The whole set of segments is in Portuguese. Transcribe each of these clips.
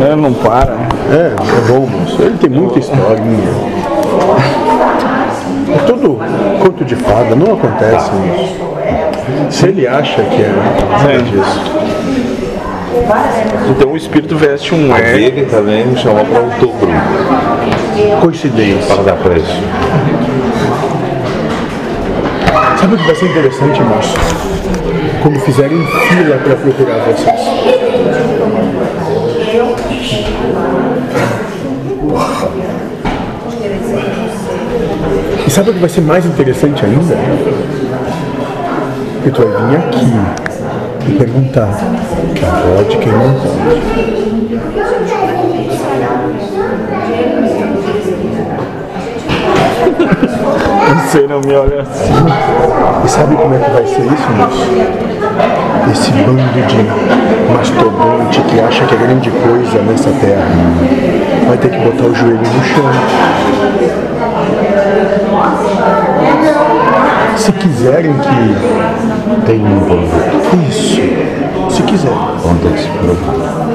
Não, não para. É bom, moço. Ele tem muita historinha. Todo conto de fada não acontece, moço. Se ele acha que é disso. Então o espírito veste um ele também me chamou para outubro. Coincidência. Para dar preço. Sabe o que vai ser interessante, moço? Quando fizerem fila para procurar vocês. E sabe o que vai ser mais interessante ainda? Que tu vai vir aqui e perguntar quem pode, quem não pode. Você não me olha assim. E sabe como é que vai ser isso, moço? Esse bando de mastodonte que acha que é grande coisa nessa terra vai ter que botar o joelho no chão. Se quiserem que... Tem um bando. Isso. Se quiserem. Onde é esse problema?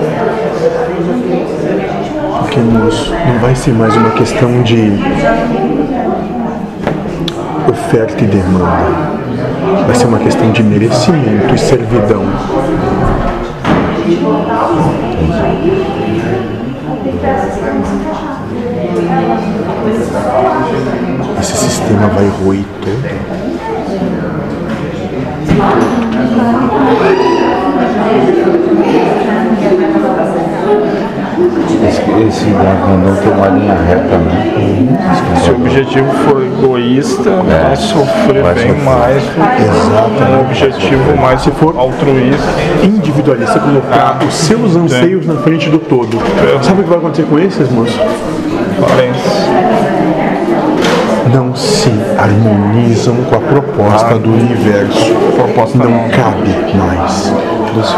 Porque, moço, não vai ser mais uma questão de... oferta e demanda. Vai ser uma questão de merecimento e servidão. Esse sistema vai ruir todo. Esse não tem uma linha reta, né? Se o objetivo for egoísta, vai sofrer bem mais do que um objetivo mais, se for altruísta, individualista, colocar os seus anseios na frente do todo. Sabe o que vai acontecer com esses, moços? Não se harmonizam com a proposta do universo. Proposta não cabe mais.